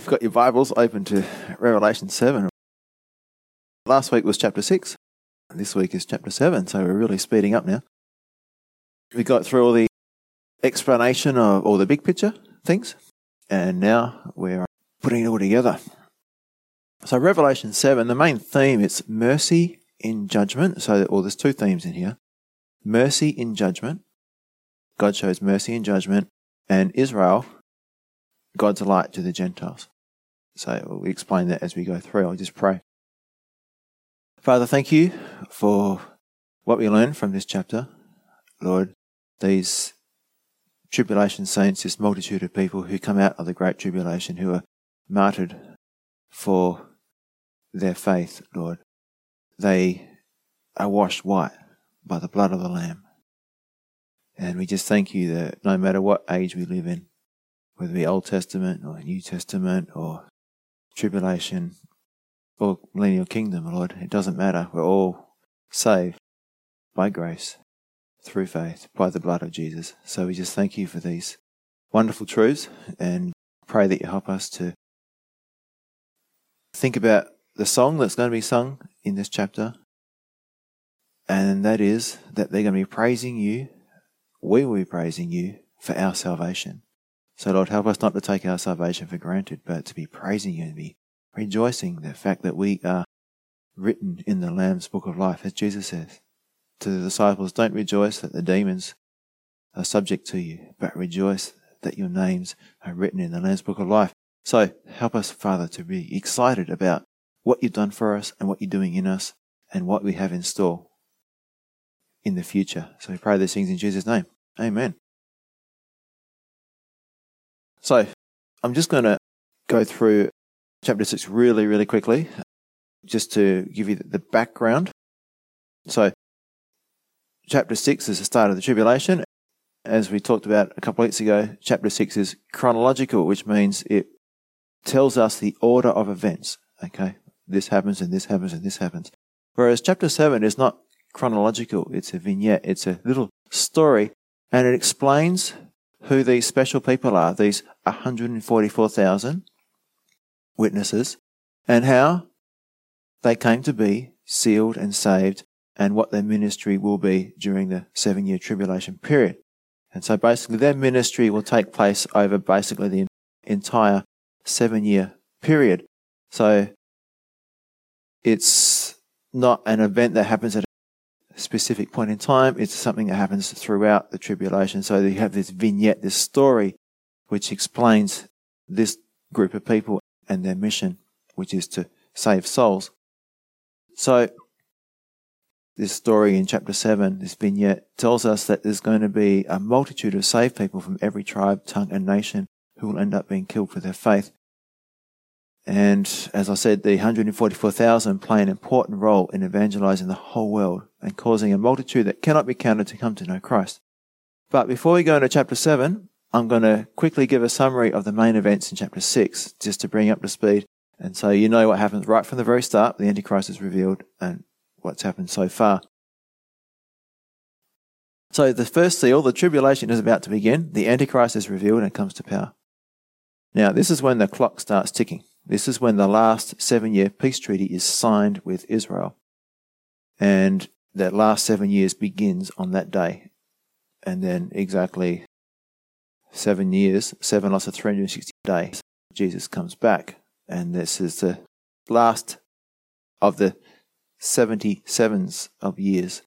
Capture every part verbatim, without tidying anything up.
You've got your Bibles open to Revelation seven. Last week was chapter six, and this week is chapter seven, so we're really speeding up now. We got through all the explanation of all the big picture things, and now we're putting it all together. So Revelation seven, the main theme, it's mercy in judgment. So well, there's two themes in here. Mercy in judgment. God shows mercy in judgment, and Israel, God's light to the Gentiles. So we explain that as we go through. I'll just pray. Father, thank you for what we learn from this chapter. Lord, these tribulation saints, this multitude of people who come out of the great tribulation, who are martyred for their faith, Lord, they are washed white by the blood of the Lamb. And we just thank you that no matter what age we live in, whether it be Old Testament or New Testament or tribulation or millennial kingdom, Lord, it doesn't matter. We're all saved by grace, through faith, by the blood of Jesus. So we just thank you for these wonderful truths and pray that you help us to think about the song that's going to be sung in this chapter, and that is that they're going to be praising you, we will be praising you for our salvation. So Lord, help us not to take our salvation for granted, but to be praising you and be rejoicing the fact that we are written in the Lamb's book of life, as Jesus says. To the disciples, don't rejoice that the demons are subject to you, but rejoice that your names are written in the Lamb's book of life. So help us, Father, to be excited about what you've done for us and what you're doing in us and what we have in store in the future. So we pray these things in Jesus' name. Amen. So, I'm just going to go through chapter six really, really quickly, just to give you the background. So, chapter six is the start of the tribulation. As we talked about a couple of weeks ago, chapter six is chronological, which means it tells us the order of events. Okay, this happens and this happens and this happens. Whereas chapter seven is not chronological, it's a vignette, it's a little story, and it explains who these special people are, these one hundred forty-four thousand witnesses, and how they came to be sealed and saved, and what their ministry will be during the seven-year tribulation period. And so basically their ministry will take place over basically the entire seven-year period. So it's not an event that happens at specific point in time, it's something that happens throughout the tribulation. So you have this vignette, this story, which explains this group of people and their mission, which is to save souls. So this story in chapter seven, this vignette, tells us that there's going to be a multitude of saved people from every tribe, tongue and nation who will end up being killed for their faith. And as I said, the one hundred forty-four thousand play an important role in evangelizing the whole world and causing a multitude that cannot be counted to come to know Christ. But before we go into chapter seven, I'm going to quickly give a summary of the main events in chapter six, just to bring up to speed. And so you know what happens right from the very start, the Antichrist is revealed and what's happened so far. So the first seal, the tribulation, is about to begin. The Antichrist is revealed and comes to power. Now this is when the clock starts ticking. This is when the last seven-year peace treaty is signed with Israel. And that last seven years begins on that day. And then exactly seven years, seven lots of three hundred sixty days, Jesus comes back. And this is the last of the seventy-sevens of years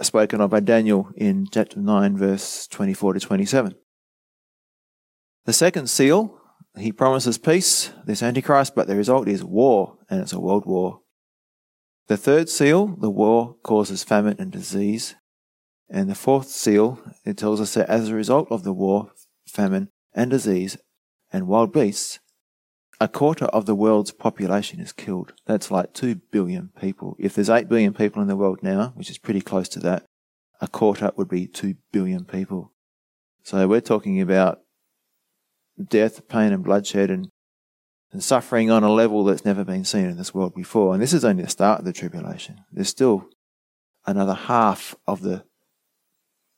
spoken of by Daniel in chapter nine, verse twenty-four to twenty-seven. The second seal, he promises peace, this Antichrist, but the result is war, and it's a world war. The third seal, the war, causes famine and disease. And the fourth seal, it tells us that as a result of the war, famine and disease and wild beasts, a quarter of the world's population is killed. That's like two billion people. If there's eight billion people in the world now, which is pretty close to that, a quarter would be two billion people. So we're talking about death, pain and bloodshed and, and suffering on a level that's never been seen in this world before. And this is only the start of the tribulation. There's still another half of the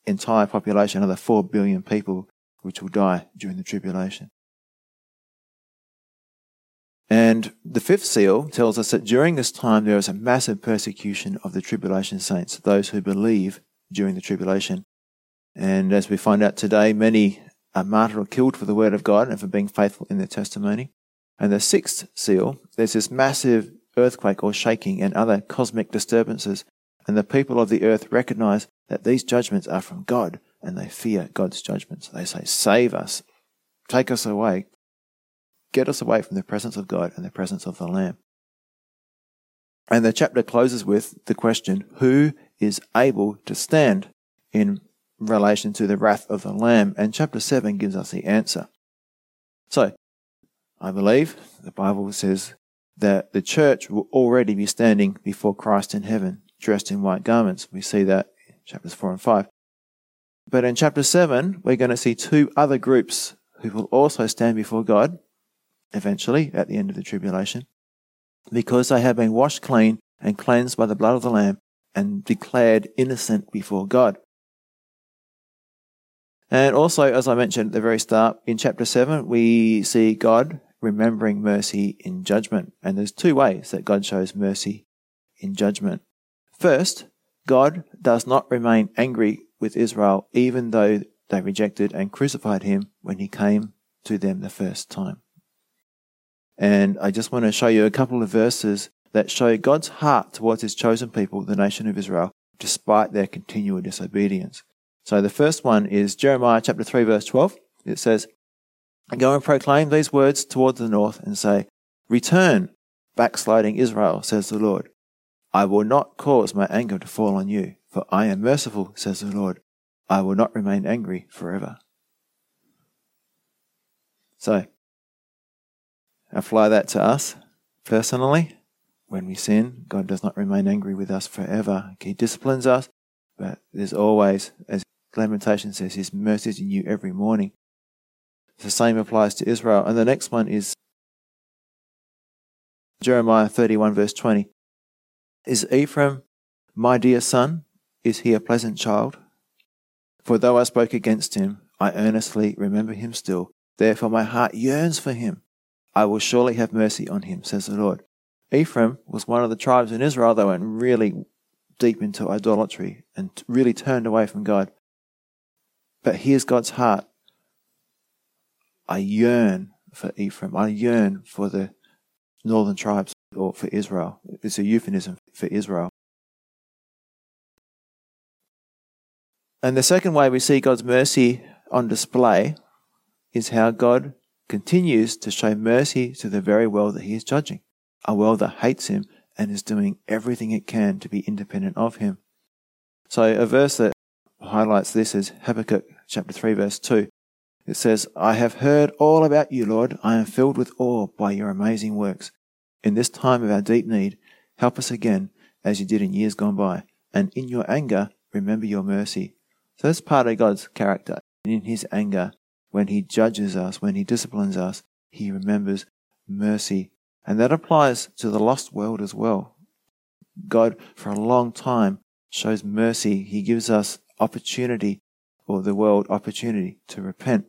entire population, another four billion people, which will die during the tribulation. And the fifth seal tells us that during this time there is a massive persecution of the tribulation saints, those who believe during the tribulation. And as we find out today, many are martyred or killed for the word of God and for being faithful in their testimony. And the sixth seal, there's this massive earthquake or shaking and other cosmic disturbances. And the people of the earth recognize that these judgments are from God, and they fear God's judgments. They say, save us, take us away, get us away from the presence of God and the presence of the Lamb. And the chapter closes with the question, who is able to stand in relation to the wrath of the Lamb? And chapter seven gives us the answer. So, I believe the Bible says that the church will already be standing before Christ in heaven, dressed in white garments. We see that in chapters four and five. But in chapter seven, we're going to see two other groups who will also stand before God eventually at the end of the tribulation, because they have been washed clean and cleansed by the blood of the Lamb and declared innocent before God. And also, as I mentioned at the very start, in chapter seven, we see God remembering mercy in judgment. And there's two ways that God shows mercy in judgment. First, God does not remain angry with Israel, even though they rejected and crucified him when he came to them the first time. And I just want to show you a couple of verses that show God's heart towards his chosen people, the nation of Israel, despite their continual disobedience. So the first one is Jeremiah chapter three, verse twelve. It says, "Go and proclaim these words toward the north and say, return, backsliding Israel, says the Lord. I will not cause my anger to fall on you, for I am merciful, says the Lord. I will not remain angry forever." So, apply that to us personally. When we sin, God does not remain angry with us forever. He disciplines us, but there's always, as Lamentations says, his mercy is new every morning. The same applies to Israel. And the next one is Jeremiah thirty-one, verse twenty. "Is Ephraim my dear son? Is he a pleasant child? For though I spoke against him, I earnestly remember him still. Therefore my heart yearns for him. I will surely have mercy on him, says the Lord." Ephraim was one of the tribes in Israel that went really deep into idolatry and really turned away from God. But here's God's heart. I yearn for Ephraim. I yearn for the northern tribes, or for Israel. It's a euphemism for Israel. And the second way we see God's mercy on display is how God continues to show mercy to the very world that he is judging, a world that hates him and is doing everything it can to be independent of him. So a verse that highlights this is Habakkuk chapter three, verse two. It says, "I have heard all about you, Lord. I am filled with awe by your amazing works. In this time of our deep need, help us again as you did in years gone by. And in your anger, remember your mercy." So that's part of God's character. In his anger, when he judges us, when he disciplines us, he remembers mercy. And that applies to the lost world as well. God, for a long time, shows mercy. He gives us opportunity, or the world opportunity, to repent.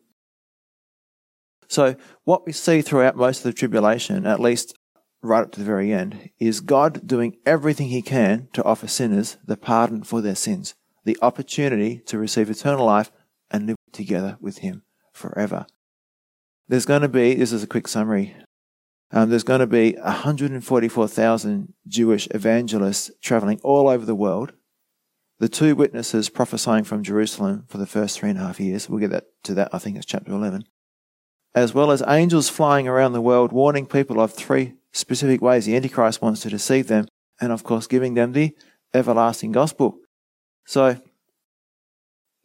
So what we see throughout most of the tribulation, at least right up to the very end, is God doing everything he can to offer sinners the pardon for their sins, the opportunity to receive eternal life and live together with him forever. There's going to be, this is a quick summary, um, there's going to be one hundred forty-four thousand Jewish evangelists traveling all over the world. The two witnesses prophesying from Jerusalem for the first three and a half years, we'll get that to that, I think it's chapter eleven, as well as angels flying around the world warning people of three specific ways the Antichrist wants to deceive them, and of course giving them the everlasting gospel. So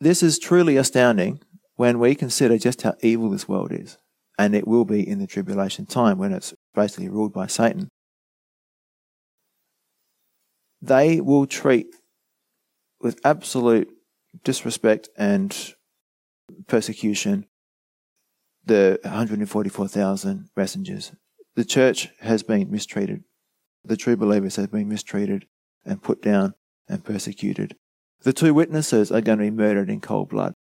this is truly astounding when we consider just how evil this world is, and it will be in the tribulation time when it's basically ruled by Satan. They will treat with absolute disrespect and persecution the one hundred forty-four thousand messengers. The church has been mistreated. The true believers have been mistreated and put down and persecuted. The two witnesses are going to be murdered in cold blood,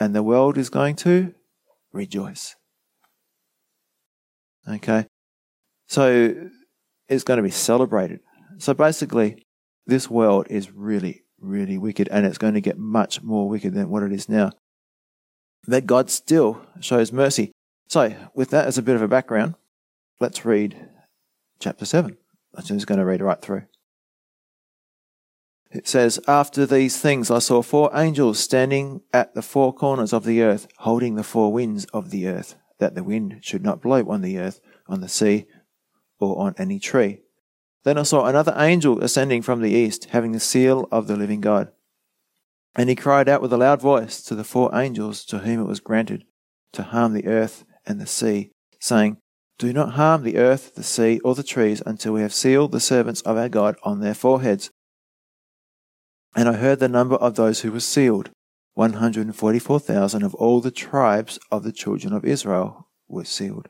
and the world is going to rejoice. Okay, So it's going to be celebrated. So basically, this world is really, really wicked, and it's going to get much more wicked than what it is now. But God still shows mercy. So with that as a bit of a background, let's read chapter seven. I'm just going to read right through. It says, "After these things I saw four angels standing at the four corners of the earth, holding the four winds of the earth, that the wind should not blow on the earth, on the sea, or on any tree. Then I saw another angel ascending from the east, having the seal of the living God. And he cried out with a loud voice to the four angels to whom it was granted to harm the earth and the sea, saying, 'Do not harm the earth, the sea, or the trees, until we have sealed the servants of our God on their foreheads.' And I heard the number of those who were sealed. one hundred forty-four thousand of all the tribes of the children of Israel were sealed."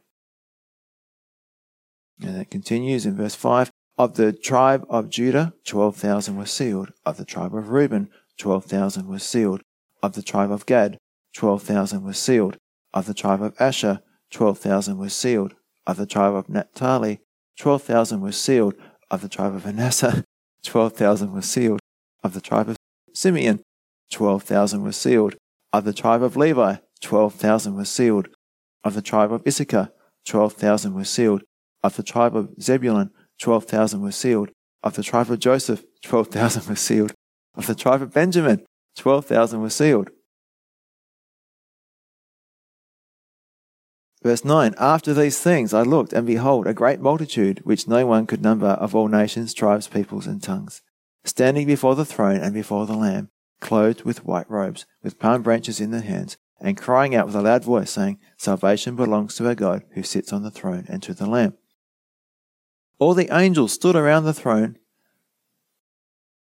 And it continues in verse five. "Of the tribe of Judah, twelve thousand were sealed. Of the tribe of Reuben, twelve thousand were sealed. Of the tribe of Gad, twelve thousand were sealed. Of the tribe of Asher, twelve thousand were sealed. Of the tribe of Naphtali, twelve thousand were sealed. Of the tribe of Manasseh, twelve thousand were sealed. Of the tribe of Simeon, twelve thousand were sealed. Of the tribe of Levi, twelve thousand were sealed. Of the tribe of Issachar, twelve thousand were sealed. Of the tribe of Zebulun, twelve thousand were sealed. Of the tribe of Joseph, twelve thousand were sealed. Of the tribe of Benjamin, twelve thousand were sealed." Verse nine, "After these things I looked, and behold, a great multitude, which no one could number, of all nations, tribes, peoples, and tongues, standing before the throne and before the Lamb, clothed with white robes, with palm branches in their hands, and crying out with a loud voice, saying, 'Salvation belongs to our God, who sits on the throne, and to the Lamb.' All the angels stood around the throne,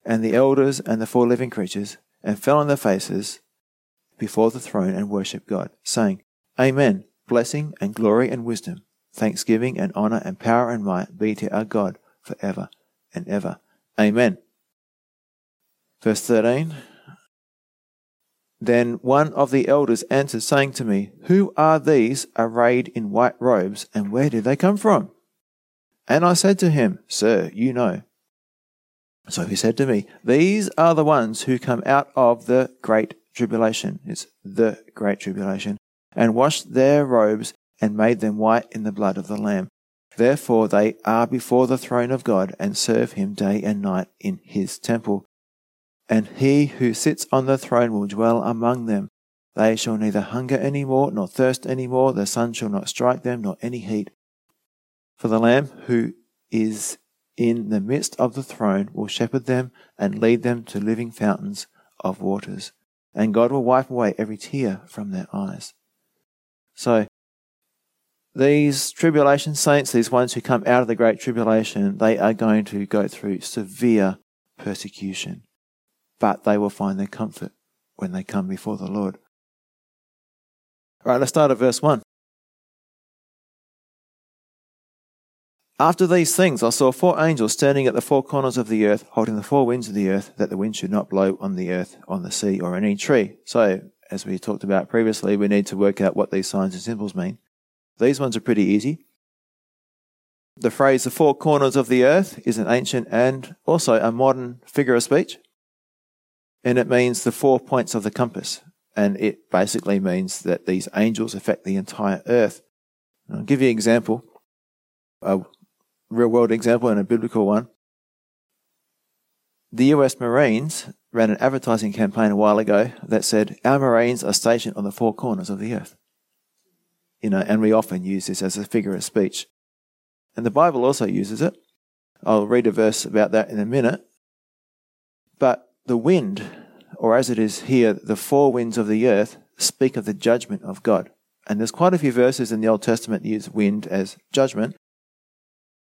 and the elders and the four living creatures, and fell on their faces before the throne and worshipped God, saying, 'Amen, blessing and glory and wisdom, thanksgiving and honour and power and might be to our God for ever and ever. Amen.'" Verse thirteen, "Then one of the elders answered, saying to me, 'Who are these arrayed in white robes, and where did they come from?' And I said to him, 'Sir, you know.' So he said to me, 'These are the ones who come out of the great tribulation,'" it's the great tribulation, "'and washed their robes and made them white in the blood of the Lamb. Therefore they are before the throne of God and serve him day and night in his temple. And he who sits on the throne will dwell among them. They shall neither hunger any more, nor thirst any more. The sun shall not strike them, nor any heat. For the Lamb who is in the midst of the throne will shepherd them and lead them to living fountains of waters. And God will wipe away every tear from their eyes.'" So these tribulation saints, these ones who come out of the great tribulation, they are going to go through severe persecution, but they will find their comfort when they come before the Lord. All right, let's start at verse one. "After these things I saw four angels standing at the four corners of the earth, holding the four winds of the earth, that the wind should not blow on the earth, on the sea, or any tree." So, as we talked about previously, we need to work out what these signs and symbols mean. These ones are pretty easy. The phrase "the four corners of the earth" is an ancient and also a modern figure of speech, and it means the four points of the compass, and it basically means that these angels affect the entire earth. And I'll give you an example, a real-world example and a biblical one. The U S Marines ran an advertising campaign a while ago that said, "Our Marines are stationed on the four corners of the earth." You know, and we often use this as a figure of speech. And the Bible also uses it. I'll read a verse about that in a minute. But the wind, or as it is here, the four winds of the earth, speak of the judgment of God. And there's quite a few verses in the Old Testament that use wind as judgment.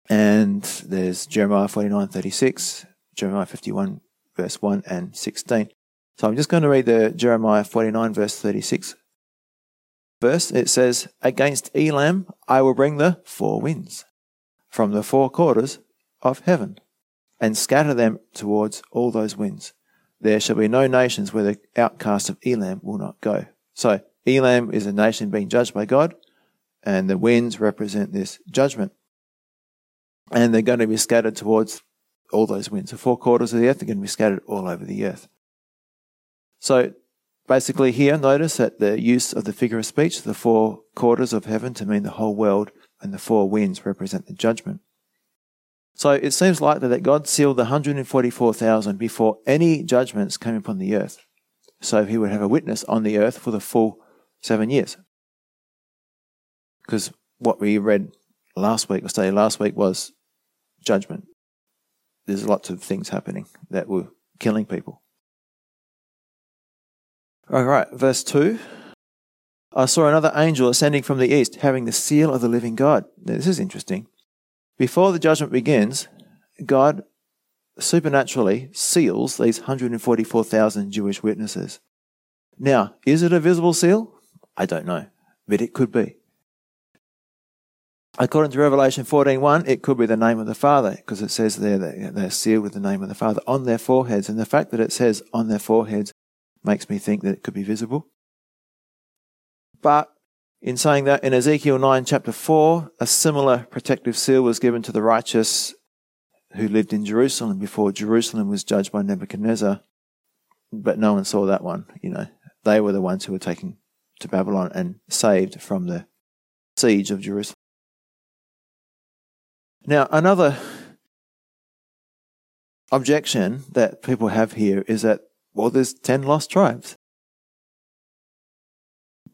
And there's Jeremiah forty-nine thirty-six, Jeremiah fifty-one, verse one and sixteen. So I'm just going to read the Jeremiah forty-nine, verse thirty-six verse. It says, "Against Elam I will bring the four winds from the four quarters of heaven, and scatter them towards all those winds. There shall be no nations where the outcast of Elam will not go." So Elam is a nation being judged by God, and the winds represent this judgment. and they're going to be scattered towards all those winds. So four quarters of the earth are going to be scattered all over the earth. So basically here, notice that the use of the figure of speech, the four quarters of heaven to mean the whole world, and the four winds represent the judgment. So it seems likely that God sealed the one hundred forty-four thousand before any judgments came upon the earth, so he would have a witness on the earth for the full seven years. Because what we read last week, or studied last week, was judgment. There's lots of things happening that were killing people. All right, verse two. I saw another angel ascending from the east, having the seal of the living God. Now, this is interesting. Before the judgment begins, God supernaturally seals these one hundred forty-four thousand Jewish witnesses. Now, is it a visible seal? I don't know, but it could be. According to Revelation fourteen one, it could be the name of the Father, because it says there that they're sealed with the name of the Father on their foreheads. And the fact that it says on their foreheads makes me think that it could be visible. But in saying that, in Ezekiel nine, chapter four, a similar protective seal was given to the righteous who lived in Jerusalem before Jerusalem was judged by Nebuchadnezzar. But no one saw that one, you know. They were the ones who were taken to Babylon and saved from the siege of Jerusalem. Now, another objection that people have here is that, well, there's ten lost tribes.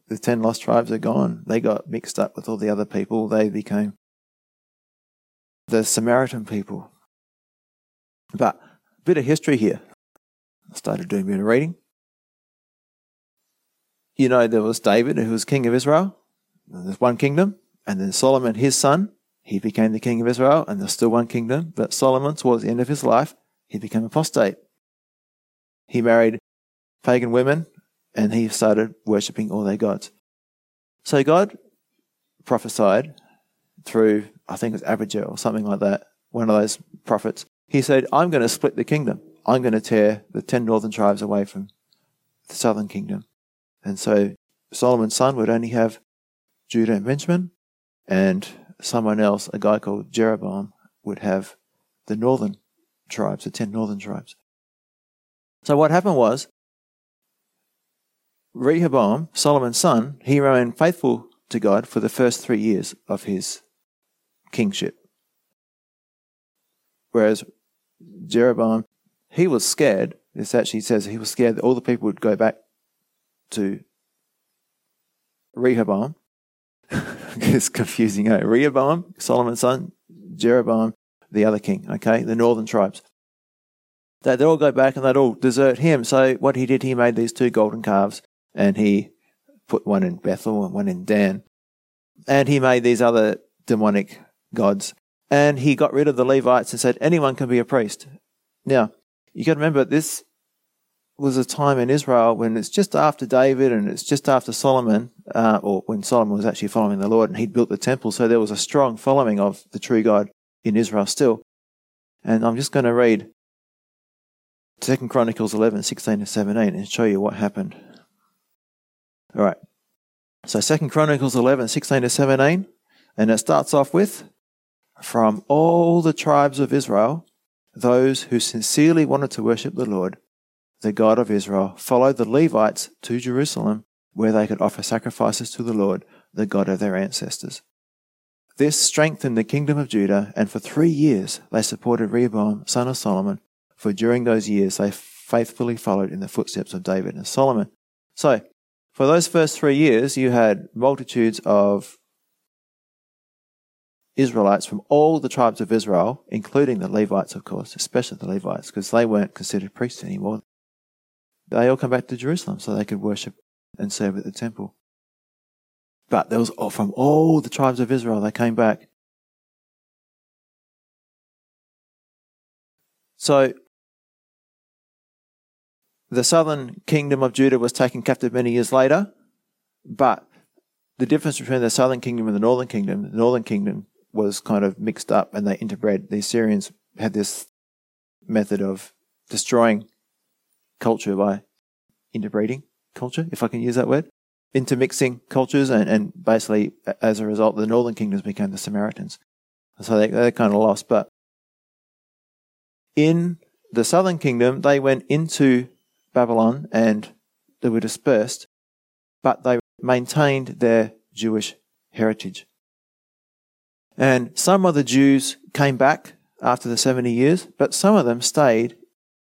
The ten lost tribes are gone. They got mixed up with all the other people. They became the Samaritan people. But a bit of history here. I started doing a bit of reading. You know, there was David, who was king of Israel. There's one kingdom. And then Solomon, his son, he became the king of Israel, and there's still one kingdom. But Solomon, towards the end of his life, he became apostate. He married pagan women, and he started worshipping all their gods. So God prophesied through, I think it was Abijah or something like that, one of those prophets. He said, I'm going to split the kingdom. I'm going to tear the ten northern tribes away from the southern kingdom. And so Solomon's son would only have Judah and Benjamin, and someone else, a guy called Jeroboam, would have the northern tribes, the ten northern tribes. So what happened was, Rehoboam, Solomon's son, he remained faithful to God for the first three years of his kingship. Whereas Jeroboam, he was scared. This actually says he was scared that all the people would go back to Rehoboam. It's confusing, eh? Rehoboam, Solomon's son, Jeroboam, the other king, okay? The northern tribes. They'd all go back and they'd all desert him. So what he did, he made these two golden calves, and he put one in Bethel and one in Dan. And he made these other demonic gods. And he got rid of the Levites and said, anyone can be a priest. Now, you can remember this was a time in Israel when it's just after David and it's just after Solomon, uh, or when Solomon was actually following the Lord and he'd built the temple. So there was a strong following of the true God in Israel still. And I'm just going to read Second Chronicles eleven, sixteen and seventeen and show you what happened. All right. So Second Chronicles eleven, sixteen to seventeen, and it starts off with, from all the tribes of Israel, those who sincerely wanted to worship the Lord, the God of Israel, followed the Levites to Jerusalem, where they could offer sacrifices to the Lord, the God of their ancestors. This strengthened the kingdom of Judah, and for three years they supported Rehoboam, son of Solomon, for during those years they faithfully followed in the footsteps of David and Solomon. So, for those first three years, you had multitudes of Israelites from all the tribes of Israel, including the Levites, of course, especially the Levites, because they weren't considered priests anymore. They all come back to Jerusalem so they could worship and serve at the temple. But there was all, from all the tribes of Israel, they came back. So, the southern kingdom of Judah was taken captive many years later, but the difference between the southern kingdom and the northern kingdom, the northern kingdom was kind of mixed up and they interbred. The Assyrians had this method of destroying culture by interbreeding culture, if I can use that word, intermixing cultures, and, and basically as a result the northern kingdoms became the Samaritans. So they, they're kind of lost. But in the southern kingdom, they went into Babylon and they were dispersed, but they maintained their Jewish heritage. And some of the Jews came back after the seventy years, but some of them stayed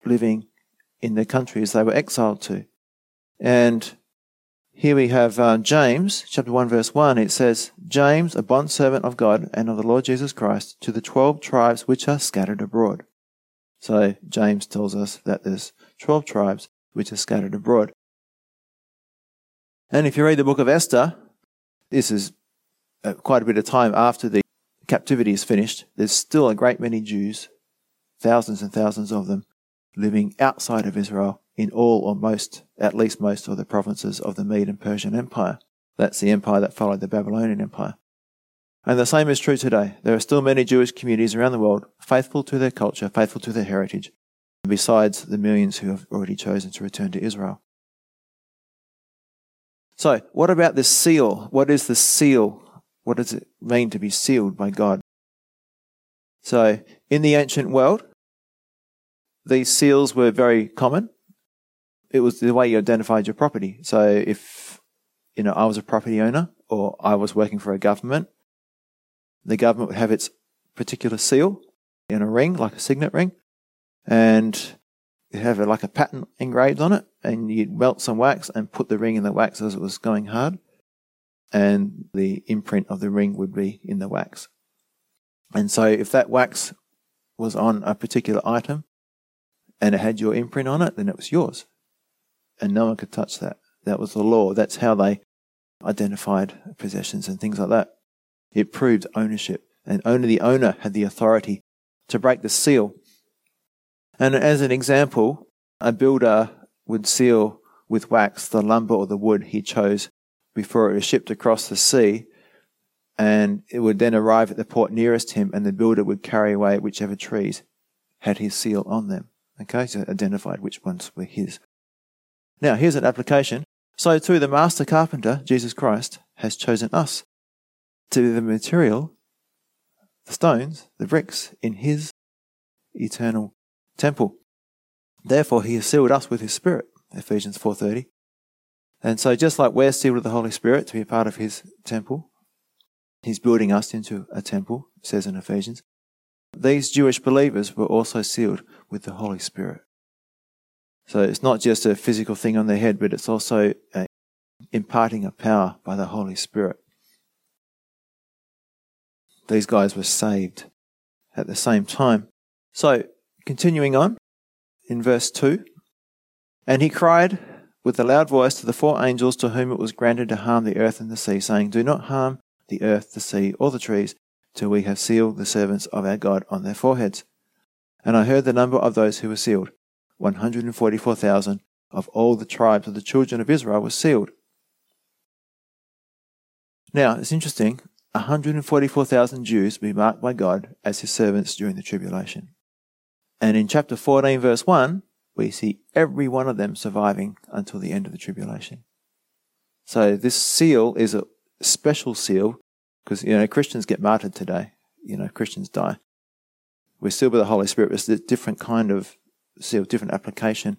living in the countries they were exiled to. And here we have uh, James, chapter one, verse one. It says, James, a bondservant of God and of the Lord Jesus Christ, to the twelve tribes which are scattered abroad. So James tells us that there's twelve tribes which are scattered abroad. And if you read the book of Esther, this is uh, quite a bit of time after the captivity is finished. There's still a great many Jews, thousands and thousands of them, living outside of Israel in all or most, at least most of the provinces of the Mede and Persian Empire. That's the empire that followed the Babylonian Empire. And the same is true today. There are still many Jewish communities around the world, faithful to their culture, faithful to their heritage, besides the millions who have already chosen to return to Israel. So, what about this seal? What is the seal? What does it mean to be sealed by God? So, in the ancient world, these seals were very common. It was the way you identified your property. So, if you know I was a property owner or I was working for a government, the government would have its particular seal in a ring, like a signet ring, and you'd have like a pattern engraved on it, and you'd melt some wax and put the ring in the wax as it was going hard, and the imprint of the ring would be in the wax. And so if that wax was on a particular item and it had your imprint on it, then it was yours, and no one could touch that. That was the law. That's how they identified possessions and things like that. It proved ownership, and only the owner had the authority to break the seal. And as an example, a builder would seal with wax the lumber or the wood he chose before it was shipped across the sea, and it would then arrive at the port nearest him, and the builder would carry away whichever trees had his seal on them. Okay, so identified which ones were his. Now, here's an application. So too, the master carpenter, Jesus Christ, has chosen us to be the material, the stones, the bricks in his eternal temple. Therefore, he has sealed us with his Spirit, Ephesians four thirty. And so just like we're sealed with the Holy Spirit to be a part of his temple, he's building us into a temple, it says in Ephesians. These Jewish believers were also sealed with the Holy Spirit. So it's not just a physical thing on their head, but it's also a imparting of power by the Holy Spirit. These guys were saved at the same time. So continuing on in verse two, and he cried with a loud voice to the four angels to whom it was granted to harm the earth and the sea, saying, do not harm the earth, the sea, or the trees, till we have sealed the servants of our God on their foreheads. And I heard the number of those who were sealed. one hundred forty-four thousand of all the tribes of the children of Israel were sealed. Now, it's interesting. one hundred forty-four thousand Jews will be marked by God as his servants during the tribulation. And in chapter fourteen, verse one, we see every one of them surviving until the end of the tribulation. So this seal is a special seal because, you know, Christians get martyred today. You know, Christians die. We're sealed by the Holy Spirit. It's a different kind of seal, different application.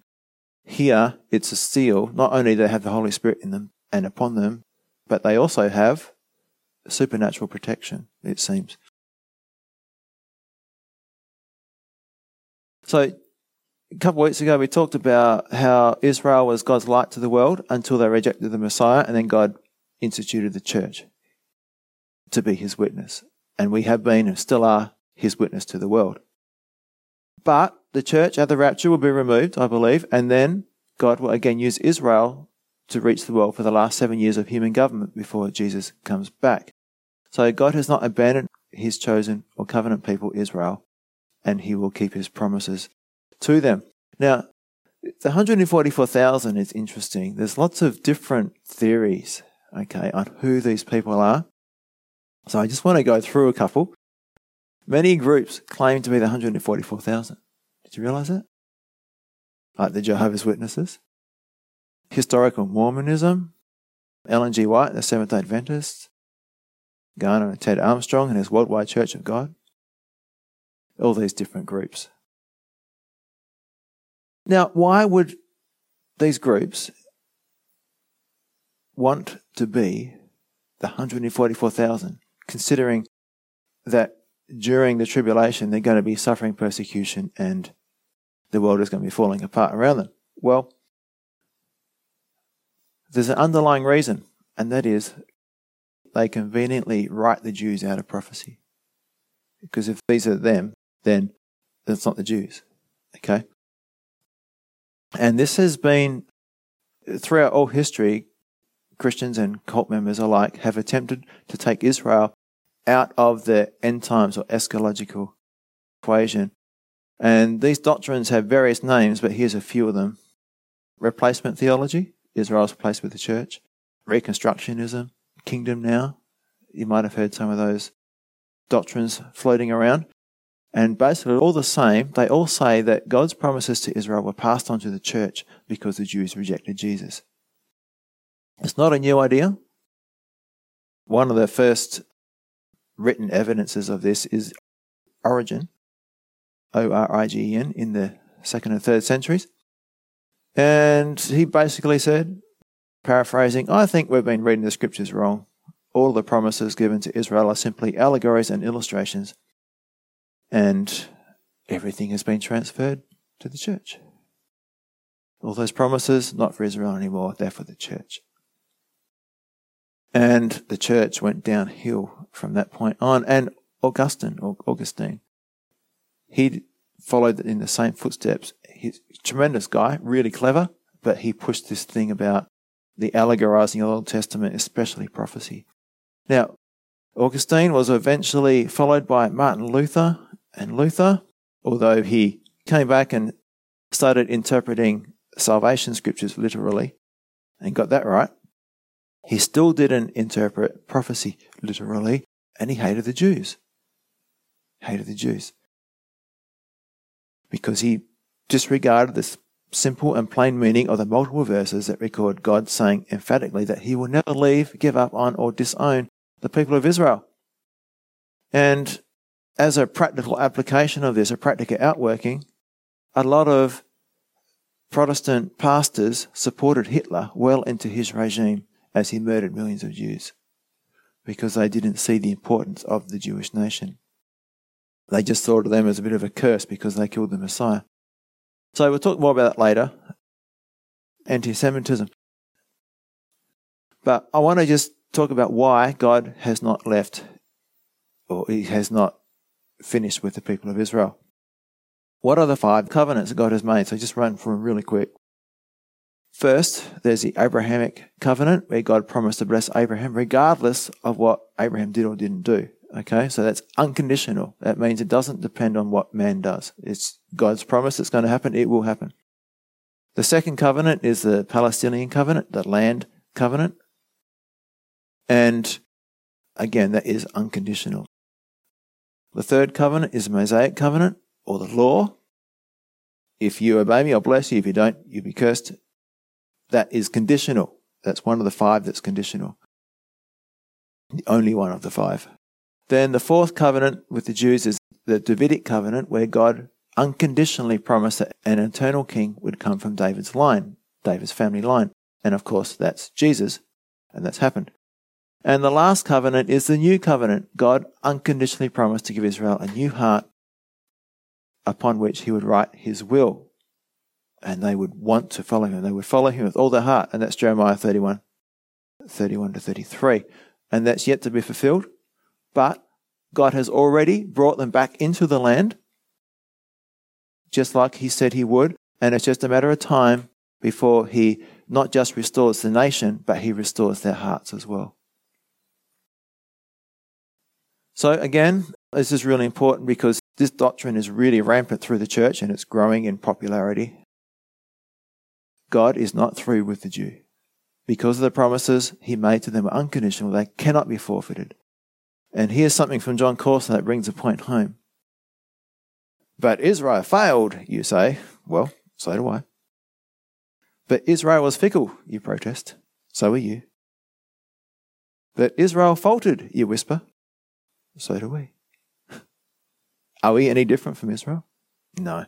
Here, it's a seal. Not only do they have the Holy Spirit in them and upon them, but they also have supernatural protection, it seems. So, a couple of weeks ago, we talked about how Israel was God's light to the world until they rejected the Messiah, and then God instituted the church to be his witness. And we have been and still are his witness to the world. But the church at the rapture will be removed, I believe, and then God will again use Israel to reach the world for the last seven years of human government before Jesus comes back. So God has not abandoned his chosen or covenant people, Israel, and he will keep his promises to them. Now, the one hundred forty-four thousand is interesting. There's lots of different theories, okay, on who these people are. So I just want to go through a couple. Many groups claim to be the one hundred forty-four thousand. Did you realize that? Like the Jehovah's Witnesses, historical Mormonism, Ellen G. White, the Seventh-day Adventist, Garner and Ted Armstrong and his Worldwide Church of God, all these different groups. Now, why would these groups want to be the one hundred forty-four thousand, considering that during the tribulation they're going to be suffering persecution and the world is going to be falling apart around them? Well, there's an underlying reason, and that is they conveniently write the Jews out of prophecy. Because if these are them, then that's not the Jews. Okay? And this has been, throughout all history, Christians and cult members alike have attempted to take Israel out of the end times or eschatological equation. And these doctrines have various names, but here's a few of them. Replacement theology, Israel's replaced with the church. Reconstructionism, kingdom now. You might have heard some of those doctrines floating around. And basically all the same, they all say that God's promises to Israel were passed on to the church because the Jews rejected Jesus. It's not a new idea. One of the first written evidences of this is Origen, O R I G E N, in the second and third centuries. And he basically said, paraphrasing, I think we've been reading the scriptures wrong. All the promises given to Israel are simply allegories and illustrations, and everything has been transferred to the church. All those promises, not for Israel anymore, they're for the church. And the church went downhill from that point on. And Augustine, or Augustine, he followed in the same footsteps. He's a tremendous guy, really clever, but he pushed this thing about the allegorizing of the Old Testament, especially prophecy. Now, Augustine was eventually followed by Martin Luther, and Luther, although he came back and started interpreting salvation scriptures literally and got that right, he still didn't interpret prophecy literally, and he hated the Jews. Hated the Jews. Because he disregarded the simple and plain meaning of the multiple verses that record God saying emphatically that he will never leave, give up on, or disown the people of Israel. And as a practical application of this, a practical outworking, a lot of Protestant pastors supported Hitler well into his regime as he murdered millions of Jews because they didn't see the importance of the Jewish nation. They just thought of them as a bit of a curse because they killed the Messiah. So we'll talk more about that later, anti-Semitism. But I want to just talk about why God has not left, or he has not finished with the people of Israel. What are the five covenants that God has made? So just run through them really quick. First, there's the Abrahamic covenant, where God promised to bless Abraham regardless of what Abraham did or didn't do. Okay, so that's unconditional. That means it doesn't depend on what man does. It's God's promise. It's going to happen. It will happen. The second covenant is the Palestinian covenant, the land covenant. And again, that is unconditional. The third covenant is the Mosaic covenant, or the law. If you obey me, I'll bless you. If you don't, you'll be cursed. That is conditional. That's one of the five that's conditional. The only one of the five. Then the fourth covenant with the Jews is the Davidic covenant, where God unconditionally promised that an eternal king would come from David's line, David's family line. And of course, that's Jesus, and that's happened. And the last covenant is the new covenant. God unconditionally promised to give Israel a new heart upon which he would write his will, and they would want to follow him. They would follow him with all their heart, and that's Jeremiah thirty-one, thirty-one to thirty-three. And that's yet to be fulfilled. But God has already brought them back into the land, just like he said he would. And it's just a matter of time before he not just restores the nation, but he restores their hearts as well. So again, this is really important because this doctrine is really rampant through the church and it's growing in popularity. God is not through with the Jew. Because of the promises he made to them are unconditional, they cannot be forfeited. And here's something from John Corson that brings the point home. But Israel failed, you say. Well, so do I. But Israel was fickle, you protest. So are you. But Israel faltered, you whisper. So do we. Are we any different from Israel? No.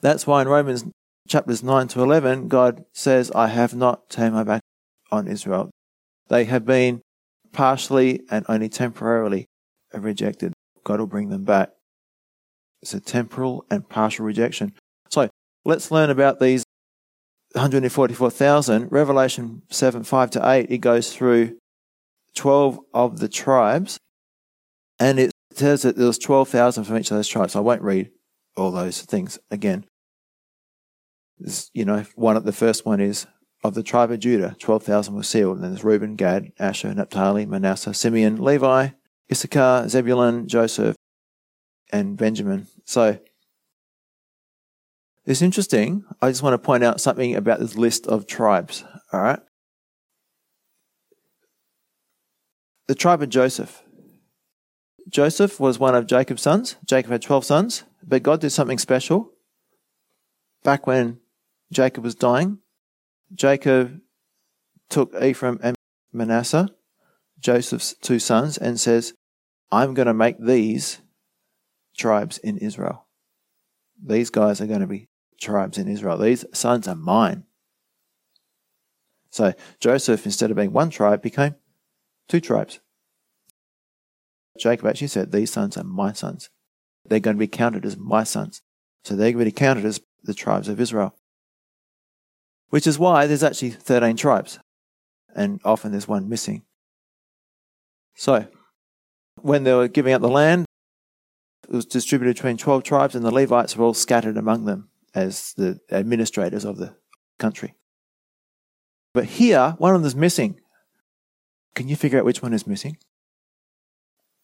That's why in Romans chapters nine to eleven, God says, I have not turned my back on Israel. They have been partially and only temporarily rejected. God will bring them back. It's a temporal and partial rejection. So let's learn about these one hundred forty-four thousand. Revelation seven, five to eight, it goes through twelve of the tribes, and it says that there's twelve thousand from each of those tribes. I won't read all those things again. This, you know, one of the first one is of the tribe of Judah, twelve thousand were sealed. And then there's Reuben, Gad, Asher, Naphtali, Manasseh, Simeon, Levi, Issachar, Zebulun, Joseph, and Benjamin. So it's interesting. I just want to point out something about this list of tribes. All right. The tribe of Joseph. Joseph was one of Jacob's sons. Jacob had twelve sons, but God did something special. Back when Jacob was dying, Jacob took Ephraim and Manasseh, Joseph's two sons, and says, I'm going to make these tribes in Israel. These guys are going to be tribes in Israel. These sons are mine. So Joseph, instead of being one tribe, became two tribes. Jacob actually said, these sons are my sons. They're going to be counted as my sons. So they're going to be counted as the tribes of Israel. Which is why there's actually thirteen tribes, and often there's one missing. So, when they were giving out the land, it was distributed between twelve tribes, and the Levites were all scattered among them as the administrators of the country. But here, one of them is missing. Can you figure out which one is missing?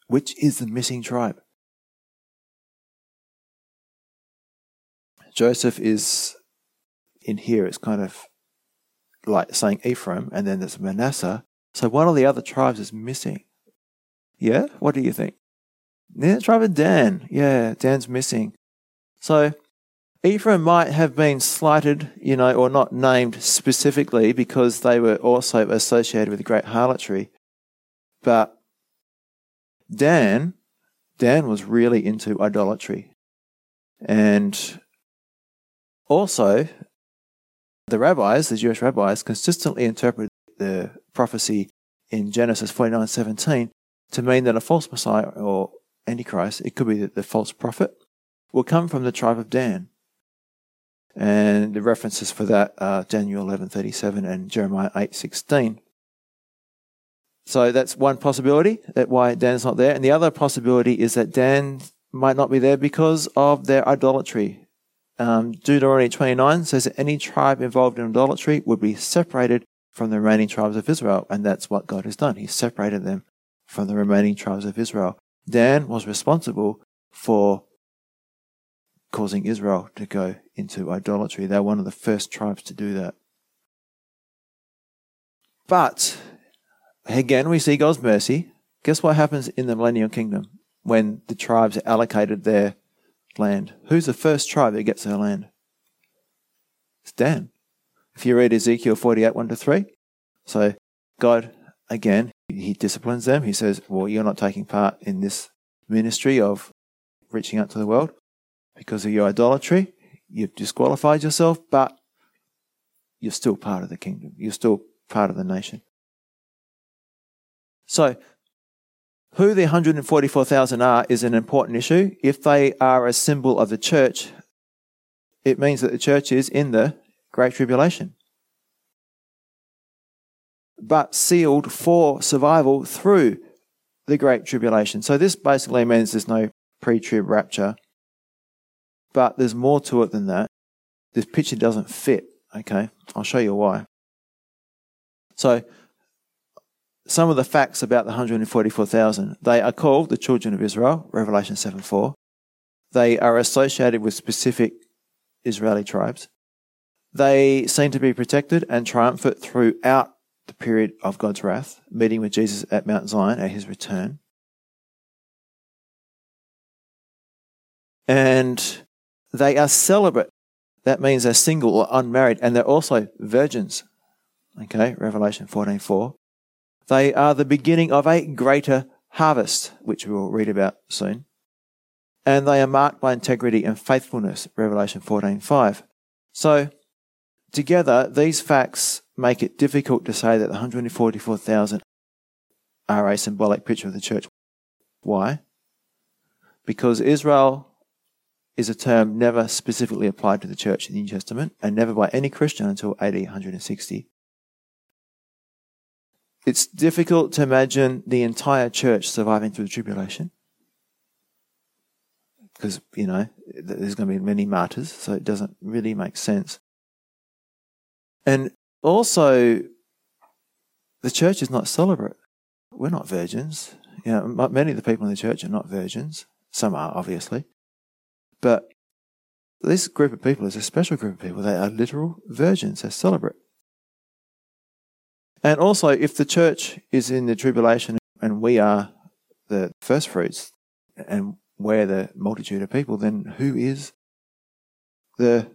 Which is the missing tribe? Joseph is... in here, it's kind of like saying Ephraim, and then there's Manasseh. So one of the other tribes is missing. Yeah? What do you think? Yeah, the tribe of Dan. Yeah, Dan's missing. So Ephraim might have been slighted, you know, or not named specifically because they were also associated with great harlotry. But Dan, Dan was really into idolatry. And also... the rabbis, the Jewish rabbis, consistently interpret the prophecy in Genesis forty-nine seventeen to mean that a false Messiah or Antichrist, it could be the, the false prophet, will come from the tribe of Dan. And the references for that are Daniel eleven thirty-seven and Jeremiah eight sixteen. So that's one possibility, that why Dan's not there. And the other possibility is that Dan might not be there because of their idolatry. Um, Deuteronomy twenty-nine says that any tribe involved in idolatry would be separated from the remaining tribes of Israel, and that's what God has done. He separated them from the remaining tribes of Israel. Dan was responsible for causing Israel to go into idolatry. They were one of the first tribes to do that. But, again, we see God's mercy. Guess what happens in the millennial kingdom when the tribes are allocated their land? Who's the first tribe that gets their land? It's Dan. If you read Ezekiel forty-eight, one to three, so God, again, he disciplines them. He says, well, you're not taking part in this ministry of reaching out to the world because of your idolatry. You've disqualified yourself, but you're still part of the kingdom. You're still part of the nation. So, who the one hundred forty-four thousand are is an important issue. If they are a symbol of the church, it means that the church is in the Great Tribulation, but sealed for survival through the Great Tribulation. So this basically means there's no pre-trib rapture, but there's more to it than that. This picture doesn't fit, okay? I'll show you why. So... some of the facts about the one hundred forty-four thousand. They are called the children of Israel, Revelation seven four. They are associated with specific Israeli tribes. They seem to be protected and triumphant throughout the period of God's wrath, meeting with Jesus at Mount Zion at his return. And they are celibate. That means they're single or unmarried, and they're also virgins. Okay, Revelation fourteen four. They are the beginning of a greater harvest, which we will read about soon. and they are marked by integrity and faithfulness, Revelation fourteen five. So, together, these facts make it difficult to say that the one hundred forty-four thousand are a symbolic picture of the church. Why? Because Israel is a term never specifically applied to the church in the New Testament, and never by any Christian until A D one sixty. It's difficult to imagine the entire church surviving through the tribulation, because, you know, there's going to be many martyrs, so it doesn't really make sense. And also, the church is not celibate. We're not virgins. You know, many of the people in the church are not virgins. Some are, obviously. But this group of people is a special group of people. They are literal virgins. They're celibate. And also, if the church is in the tribulation and we are the first fruits and we're the multitude of people, then who is the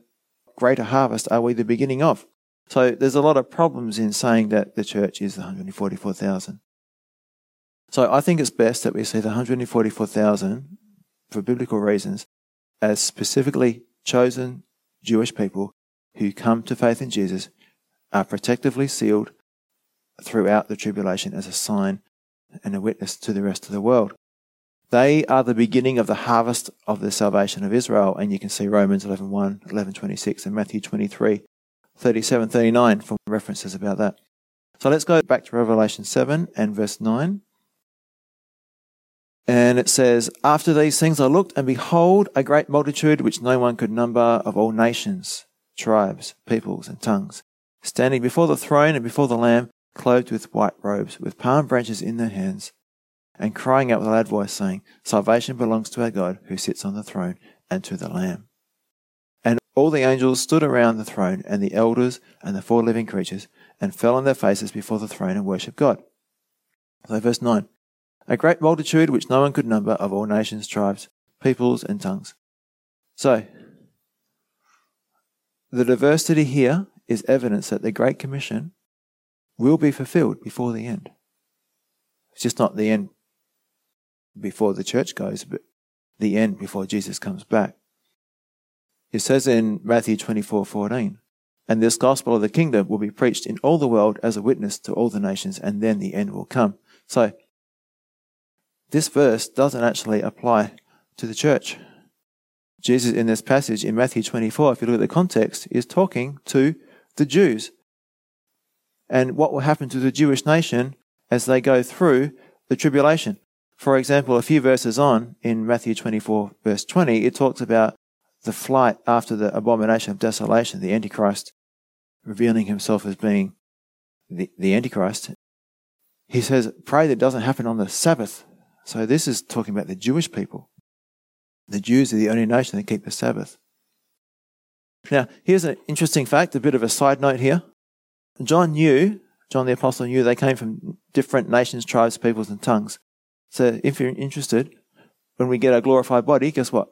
greater harvest? Are we the beginning of? So there's a lot of problems in saying that the church is the one hundred forty-four thousand. So I think it's best that we see the one hundred forty-four thousand, for biblical reasons, as specifically chosen Jewish people who come to faith in Jesus, are protectively sealed throughout the tribulation as a sign and a witness to the rest of the world. They are the beginning of the harvest of the salvation of Israel, and you can see Romans eleven one, eleven twenty-six, and Matthew twenty-three, thirty-seven, thirty-nine for references about that. So let's go back to Revelation seven and verse nine. And it says, "After these things I looked, and behold, a great multitude which no one could number, of all nations, tribes, peoples, and tongues, standing before the throne and before the Lamb, clothed with white robes, with palm branches in their hands, and crying out with a loud voice, saying, 'Salvation belongs to our God, who sits on the throne, and to the Lamb.' And all the angels stood around the throne, and the elders, and the four living creatures, and fell on their faces before the throne, and worshipped God." So verse nine. "A great multitude which no one could number, of all nations, tribes, peoples, and tongues." So, the diversity here is evidence that the Great Commission will be fulfilled before the end. It's just not the end before the church goes, but the end before Jesus comes back. It says in Matthew twenty-four fourteen, "And this gospel of the kingdom will be preached in all the world as a witness to all the nations, and then the end will come." So, this verse doesn't actually apply to the church. Jesus, in this passage in Matthew twenty-four, if you look at the context, is talking to the Jews and what will happen to the Jewish nation as they go through the tribulation. For example, a few verses on in Matthew twenty-four, verse twenty, it talks about the flight after the abomination of desolation, the Antichrist revealing himself as being the, the Antichrist. He says, pray that it doesn't happen on the Sabbath. So this is talking about the Jewish people. The Jews are the only nation that keep the Sabbath. Now, here's an interesting fact, a bit of a side note here. John knew, John the Apostle knew, they came from different nations, tribes, peoples, and tongues. So if you're interested, when we get our glorified body, guess what?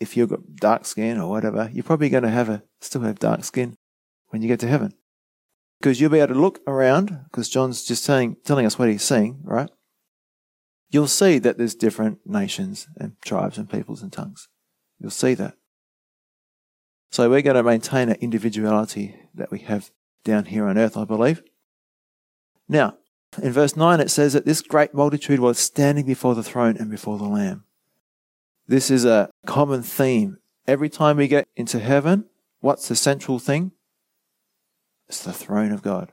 If you've got dark skin or whatever, you're probably going to have a still have dark skin when you get to heaven. Because you'll be able to look around, because John's just saying, telling us what he's seeing, right? You'll see that there's different nations and tribes and peoples and tongues. You'll see that. So we're going to maintain an individuality that we have down here on earth, I believe. Now, in verse nine, it says that this great multitude was standing before the throne and before the Lamb. This is a common theme. Every time we get into heaven, what's the central thing? It's the throne of God.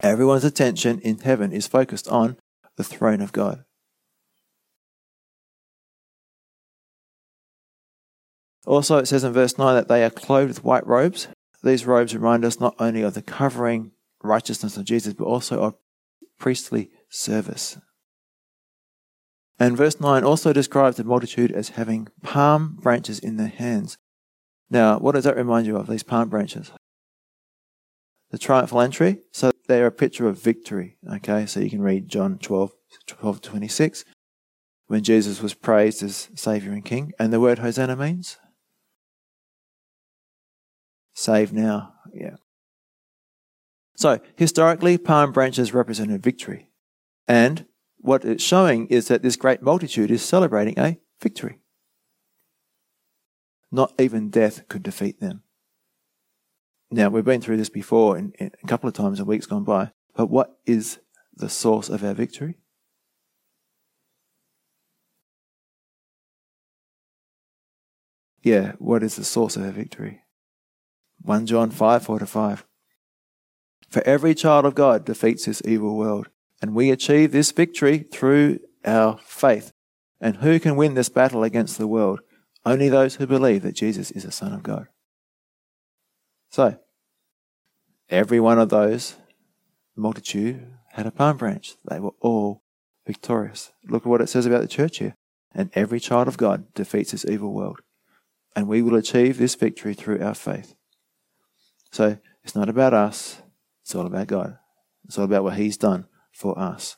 Everyone's attention in heaven is focused on the throne of God. Also, it says in verse nine that they are clothed with white robes. These robes remind us not only of the covering righteousness of Jesus, but also of priestly service. And verse nine also describes the multitude as having palm branches in their hands. Now, what does that remind you of, these palm branches? The triumphal entry. So they're a picture of victory. Okay, so you can read John twelve, twelve to twenty-six, when Jesus was praised as Savior and King. And the word Hosanna means? Save now, yeah. So, historically, palm branches represented victory. And what it's showing is that this great multitude is celebrating a victory. Not even death could defeat them. Now, we've been through this before in, in a couple of times in weeks gone by, but what is the source of our victory? Yeah, what is the source of our victory? First John five, four to five. For every child of God defeats this evil world, and we achieve this victory through our faith. And who can win this battle against the world? Only those who believe that Jesus is the Son of God. So, every one of those multitude had a palm branch. They were all victorious. Look at what it says about the church here. And every child of God defeats this evil world. And we will achieve this victory through our faith. So, it's not about us. It's all about God. It's all about what He's done for us.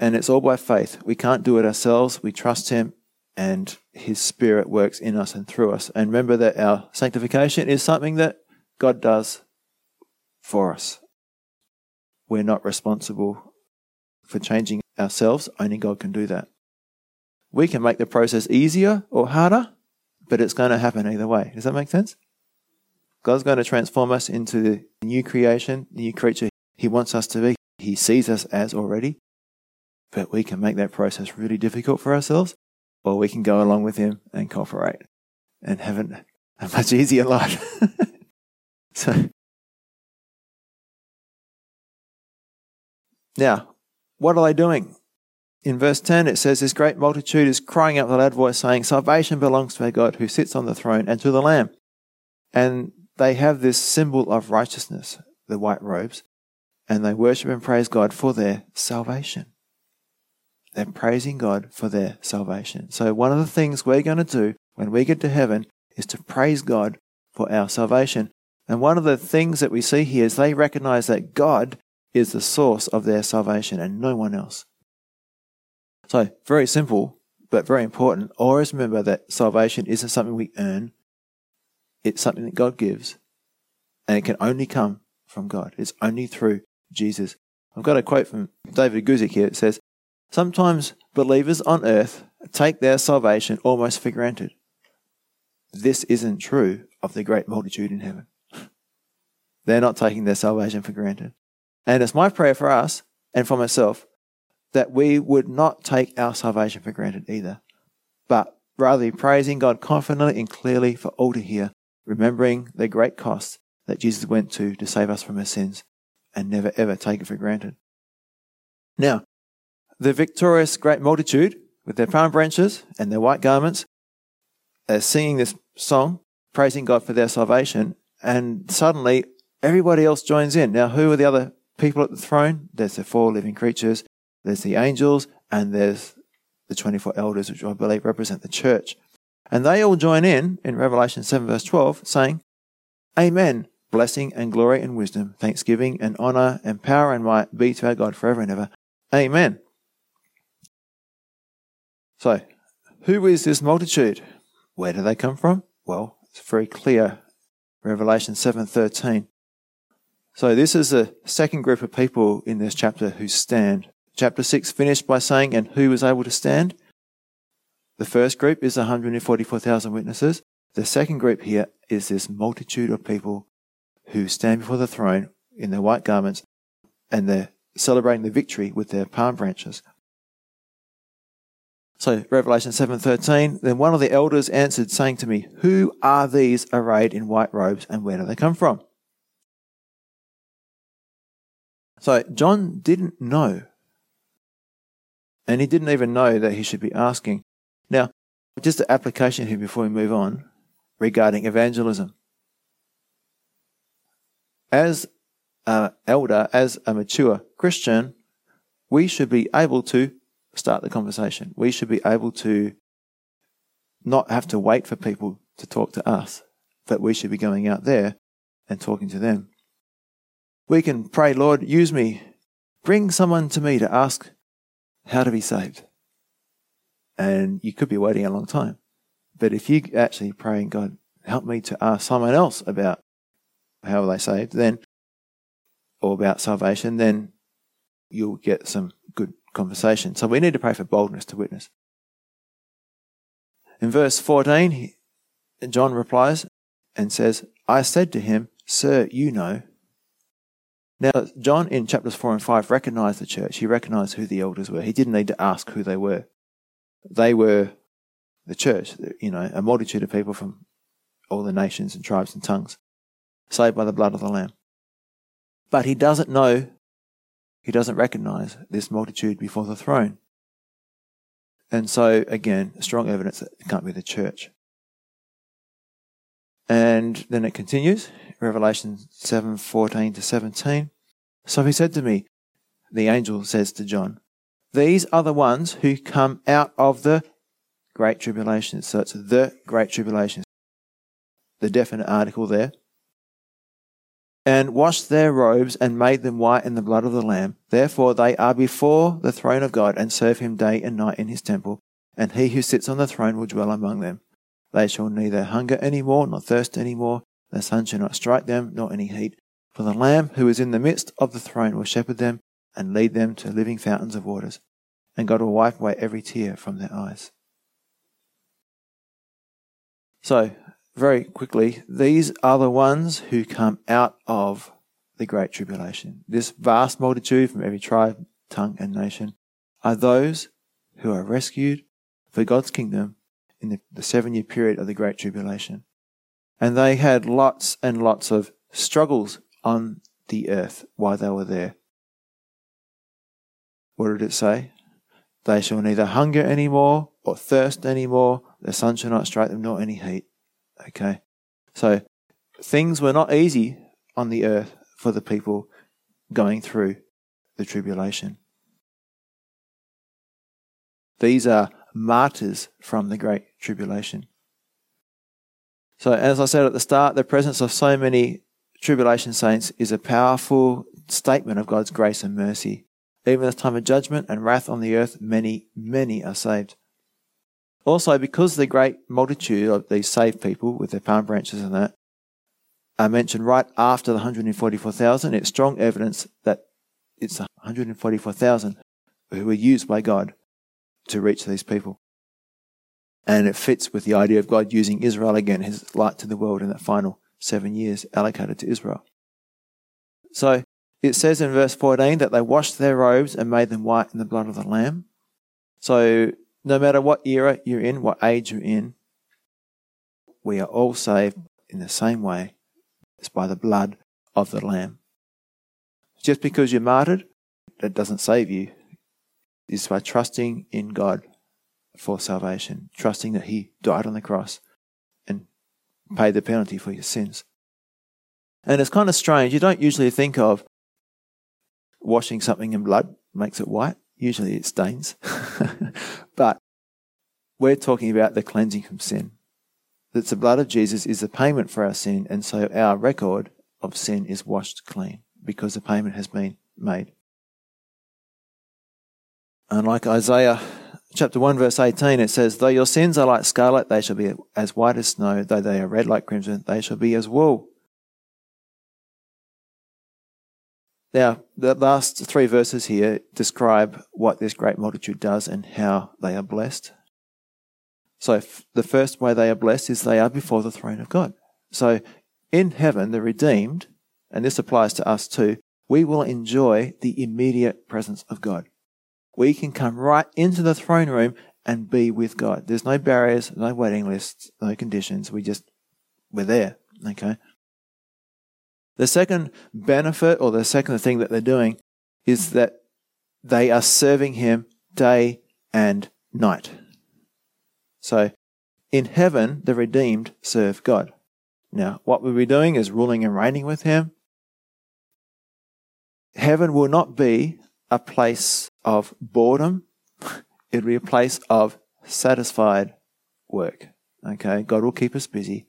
And it's all by faith. We can't do it ourselves. We trust Him, and His Spirit works in us and through us. And remember that our sanctification is something that God does for us. We're not responsible for changing ourselves. Only God can do that. We can make the process easier or harder, but it's going to happen either way. Does that make sense? God's going to transform us into the new creation, the new creature He wants us to be. He sees us as already. But we can make that process really difficult for ourselves, or we can go along with Him and cooperate and have a much easier life. So, now, what are they doing? In verse ten, it says, this great multitude is crying out with a loud voice, saying, salvation belongs to our God who sits on the throne and to the Lamb. And they have this symbol of righteousness, the white robes, and they worship and praise God for their salvation. They're praising God for their salvation. So one of the things we're going to do when we get to heaven is to praise God for our salvation. And one of the things that we see here is they recognize that God is the source of their salvation and no one else. So very simple, but very important. Always remember that salvation isn't something we earn. It's something that God gives, and it can only come from God. It's only through Jesus. I've got a quote from David Guzik here. It says, sometimes believers on earth take their salvation almost for granted. This isn't true of the great multitude in heaven. They're not taking their salvation for granted. And it's my prayer for us and for myself that we would not take our salvation for granted either, but rather praising God confidently and clearly for all to hear, remembering the great cost that Jesus went to to save us from our sins, and never ever take it for granted. Now, the victorious great multitude, with their palm branches and their white garments, are singing this song, praising God for their salvation, and suddenly everybody else joins in. Now, who are the other people at the throne? There's the four living creatures, there's the angels, and there's the twenty-four elders, which I believe represent the church. And they all join in, in Revelation seven verse twelve, saying, Amen, blessing and glory and wisdom, thanksgiving and honor and power and might be to our God forever and ever. Amen. So, who is this multitude? Where do they come from? Well, it's very clear, Revelation seven thirteen. So this is the second group of people in this chapter who stand. Chapter six finished by saying, and who was able to stand? The first group is one hundred forty-four thousand witnesses. The second group here is this multitude of people who stand before the throne in their white garments, and they're celebrating the victory with their palm branches. So Revelation seven thirteen, then one of the elders answered, saying to me, who are these arrayed in white robes, and where do they come from? So John didn't know, and he didn't even know that he should be asking. Now, just an application here before we move on regarding evangelism. As an elder, as a mature Christian, we should be able to start the conversation. We should be able to not have to wait for people to talk to us, but we should be going out there and talking to them. We can pray, Lord, use me. Bring someone to me to ask how to be saved. And you could be waiting a long time. But if you actually pray, God, help me to ask someone else about how are they saved, then, or about salvation, then you'll get some good conversation. So we need to pray for boldness to witness. In verse fourteen, John replies and says, I said to him, Sir, you know. Now, John in chapters four and five recognized the church. He recognized who the elders were. He didn't need to ask who they were. They were the church, you know, a multitude of people from all the nations and tribes and tongues, saved by the blood of the Lamb. But he doesn't know, he doesn't recognize this multitude before the throne. And so, again, strong evidence that it can't be the church. And then it continues, Revelation seven fourteen to seventeen. So he said to me, the angel says to John, these are the ones who come out of the Great Tribulation. So it's the Great Tribulation, the definite article there. And washed their robes and made them white in the blood of the Lamb. Therefore they are before the throne of God and serve him day and night in his temple. And he who sits on the throne will dwell among them. They shall neither hunger any more, nor thirst any more. The sun shall not strike them, nor any heat. For the Lamb who is in the midst of the throne will shepherd them and lead them to living fountains of waters. And God will wipe away every tear from their eyes. So, very quickly, these are the ones who come out of the Great Tribulation. This vast multitude from every tribe, tongue, and nation are those who are rescued for God's kingdom in the, the seven-year period of the Great Tribulation. And they had lots and lots of struggles on the earth while they were there. What did it say? They shall neither hunger any more or thirst any more. The sun shall not strike them, nor any heat. Okay, so things were not easy on the earth for the people going through the tribulation. These are martyrs from the Great Tribulation. So as I said at the start, the presence of so many tribulation saints is a powerful statement of God's grace and mercy. Even at the time of judgment and wrath on the earth, many, many are saved. Also, because the great multitude of these saved people with their palm branches and that are mentioned right after the one hundred forty-four thousand, it's strong evidence that it's one hundred forty-four thousand who were used by God to reach these people. And it fits with the idea of God using Israel again, his light to the world in that final seven years allocated to Israel. So it says in verse fourteen that they washed their robes and made them white in the blood of the Lamb. So no matter what era you're in, what age you're in, we are all saved in the same way. It's by the blood of the Lamb. Just because you're martyred, that doesn't save you. It's by trusting in God for salvation, trusting that he died on the cross and paid the penalty for your sins. And it's kind of strange. You don't usually think of washing something in blood makes it white. Usually it stains. But we're talking about the cleansing from sin. That the blood of Jesus is the payment for our sin, and so our record of sin is washed clean because the payment has been made. And like Isaiah chapter one verse eighteen, it says, though your sins are like scarlet, they shall be as white as snow. Though they are red like crimson, they shall be as wool. Now, the last three verses here describe what this great multitude does and how they are blessed. So f- the first way they are blessed is they are before the throne of God. So in heaven, the redeemed, and this applies to us too, we will enjoy the immediate presence of God. We can come right into the throne room and be with God. There's no barriers, no waiting lists, no conditions. We just, we're there, okay? The second benefit, or the second thing that they're doing, is that they are serving him day and night. So in heaven, the redeemed serve God. Now, what we'll be doing is ruling and reigning with him. Heaven will not be a place of boredom. It'll be a place of satisfied work. Okay, God will keep us busy.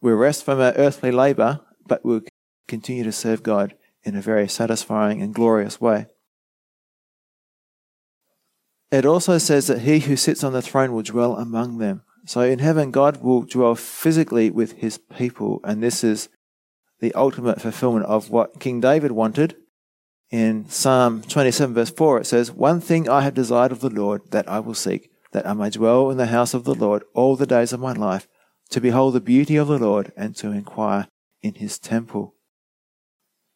We'll rest from our earthly labor, but we'll continue to serve God in a very satisfying and glorious way. It also says that he who sits on the throne will dwell among them. So in heaven, God will dwell physically with his people, and this is the ultimate fulfillment of what King David wanted in Psalm twenty-seven, verse four, it says, "One thing I have desired of the Lord, that I will seek, that I may dwell in the house of the Lord all the days of my life, to behold the beauty of the Lord and to inquire in his temple."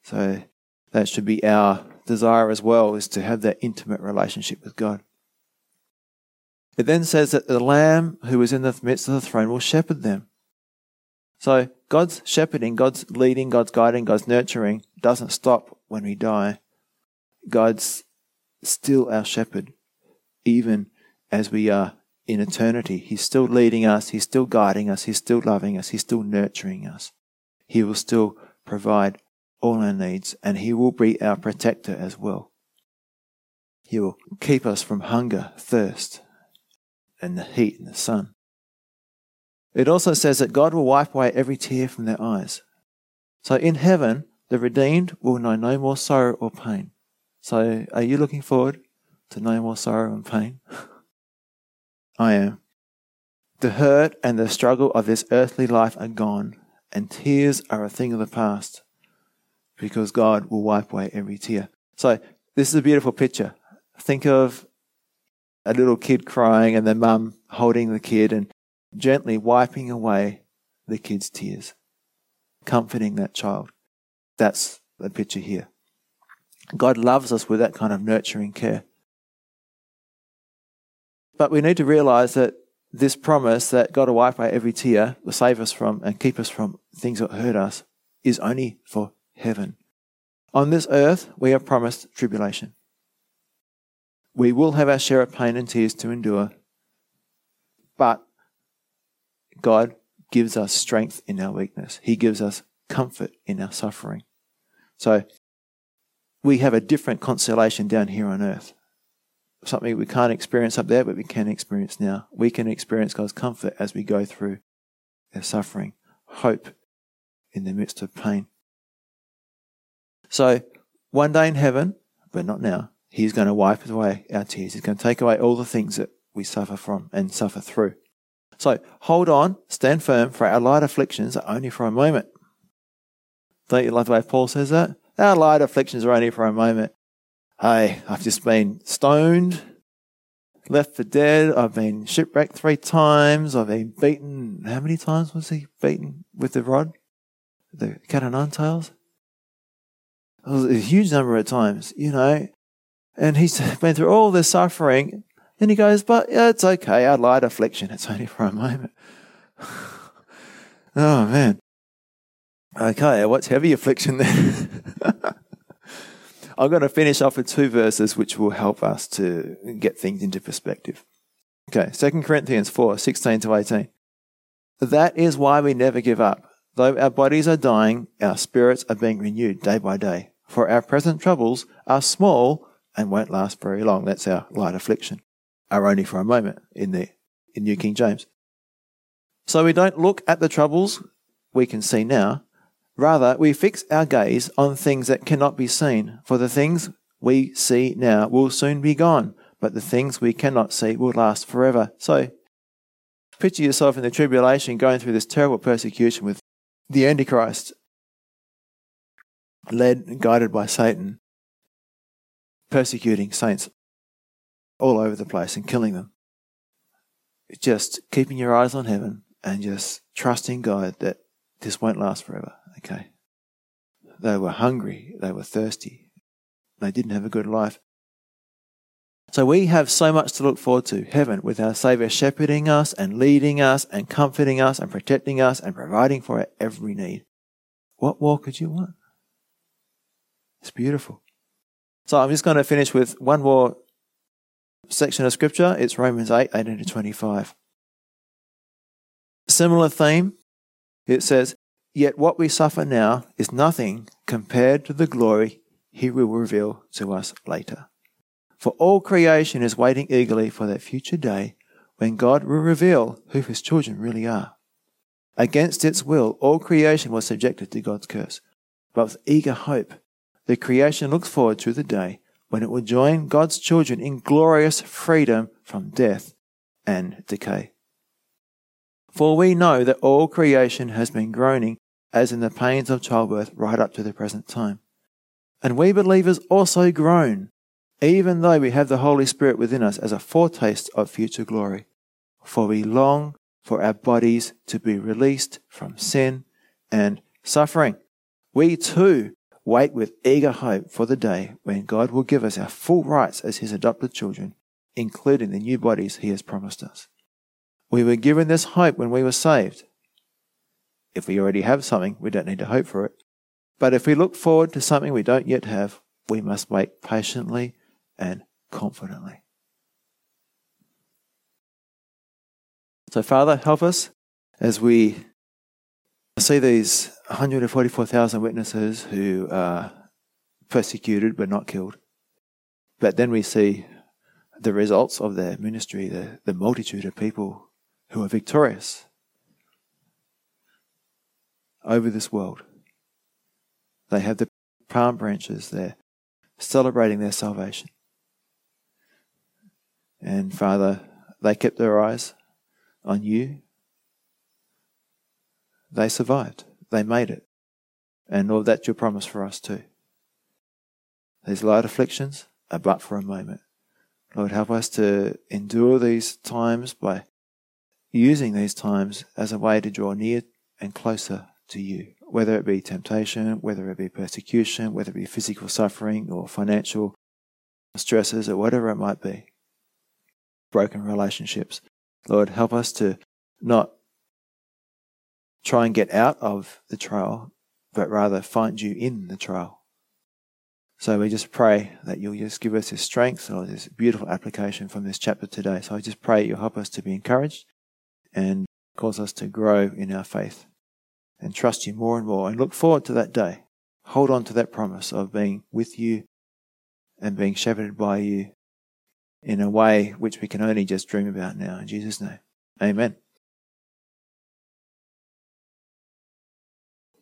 So that should be our desire as well, is to have that intimate relationship with God. It then says that the Lamb who is in the midst of the throne will shepherd them. So God's shepherding, God's leading, God's guiding, God's nurturing doesn't stop when we die. God's still our shepherd, even as we are in eternity. He's still leading us, he's still guiding us, he's still loving us, he's still nurturing us. He will still provide all our needs, and he will be our protector as well. He will keep us from hunger, thirst, and the heat and the sun. It also says that God will wipe away every tear from their eyes. So in heaven, the redeemed will know no more sorrow or pain. So are you looking forward to no more sorrow and pain? I am. The hurt and the struggle of this earthly life are gone, and tears are a thing of the past, because God will wipe away every tear. So this is a beautiful picture. Think of a little kid crying and the mum holding the kid and gently wiping away the kid's tears, comforting that child. That's the picture here. God loves us with that kind of nurturing care. But we need to realize that this promise that God will wipe away every tear, will save us from and keep us from things that hurt us, is only for heaven. On this earth, we are promised tribulation. We will have our share of pain and tears to endure, but God gives us strength in our weakness. He gives us comfort in our suffering. So we have a different consolation down here on earth. Something we can't experience up there, but we can experience now. We can experience God's comfort as we go through our suffering, hope in the midst of pain. So one day in heaven, but not now, he's going to wipe away our tears. He's going to take away all the things that we suffer from and suffer through. So hold on, stand firm, for our light afflictions are only for a moment. Don't you love the way Paul says that? Our light afflictions are only for a moment. Hey, I've just been stoned, left for dead, I've been shipwrecked three times, I've been beaten. How many times was he beaten with the rod? The cat o' nine tails? It was a huge number of times, you know. And he's been through all this suffering, and he goes, but yeah, it's okay, our light affliction, it's only for a moment. Oh, man. Okay, what's heavy affliction then? I'm going to finish off with two verses which will help us to get things into perspective. Okay, Second Corinthians four, sixteen to eighteen. That is why we never give up. Though our bodies are dying, our spirits are being renewed day by day. For our present troubles are small and won't last very long. That's our light affliction, are only for a moment in the in New King James. So we don't look at the troubles we can see now. Rather, we fix our gaze on things that cannot be seen. For the things we see now will soon be gone, but the things we cannot see will last forever. So picture yourself in the tribulation going through this terrible persecution with the Antichrist, led and guided by Satan, persecuting saints all over the place and killing them. Just keeping your eyes on heaven and just trusting God that this won't last forever. Okay. They were hungry. They were thirsty. They didn't have a good life. So we have so much to look forward to. Heaven, with our Saviour shepherding us and leading us and comforting us and protecting us and providing for our every need. What more could you want? It's beautiful. So I'm just going to finish with one more section of scripture. It's Romans eight, eighteen to twenty-five. Similar theme. It says, yet what we suffer now is nothing compared to the glory he will reveal to us later. For all creation is waiting eagerly for that future day when God will reveal who his children really are. Against its will, all creation was subjected to God's curse. But with eager hope, the creation looks forward to the day when it will join God's children in glorious freedom from death and decay. For we know that all creation has been groaning, as in the pains of childbirth, right up to the present time. And we believers also groan, even though we have the Holy Spirit within us as a foretaste of future glory. For we long for our bodies to be released from sin and suffering. We too wait with eager hope for the day when God will give us our full rights as his adopted children, including the new bodies he has promised us. We were given this hope when we were saved. If we already have something, we don't need to hope for it. But if we look forward to something we don't yet have, we must wait patiently and confidently. So Father, help us as we see these one hundred forty-four thousand witnesses who are persecuted but not killed. But then we see the results of their ministry, the, the multitude of people who are victorious over this world. They have the palm branches there, celebrating their salvation. And Father, they kept their eyes on you. They survived. They made it. And Lord, that's your promise for us too. These light afflictions are but for a moment. Lord, help us to endure these times by using these times as a way to draw near and closer to you, whether it be temptation, whether it be persecution, whether it be physical suffering or financial stresses or whatever it might be, broken relationships. Lord, help us to not try and get out of the trial, but rather find you in the trial. So we just pray that you'll just give us this strength or this beautiful application from this chapter today. So I just pray you'll help us to be encouraged and cause us to grow in our faith and trust you more and more and look forward to that day. Hold on to that promise of being with you and being shepherded by you in a way which we can only just dream about now. In Jesus' name, amen.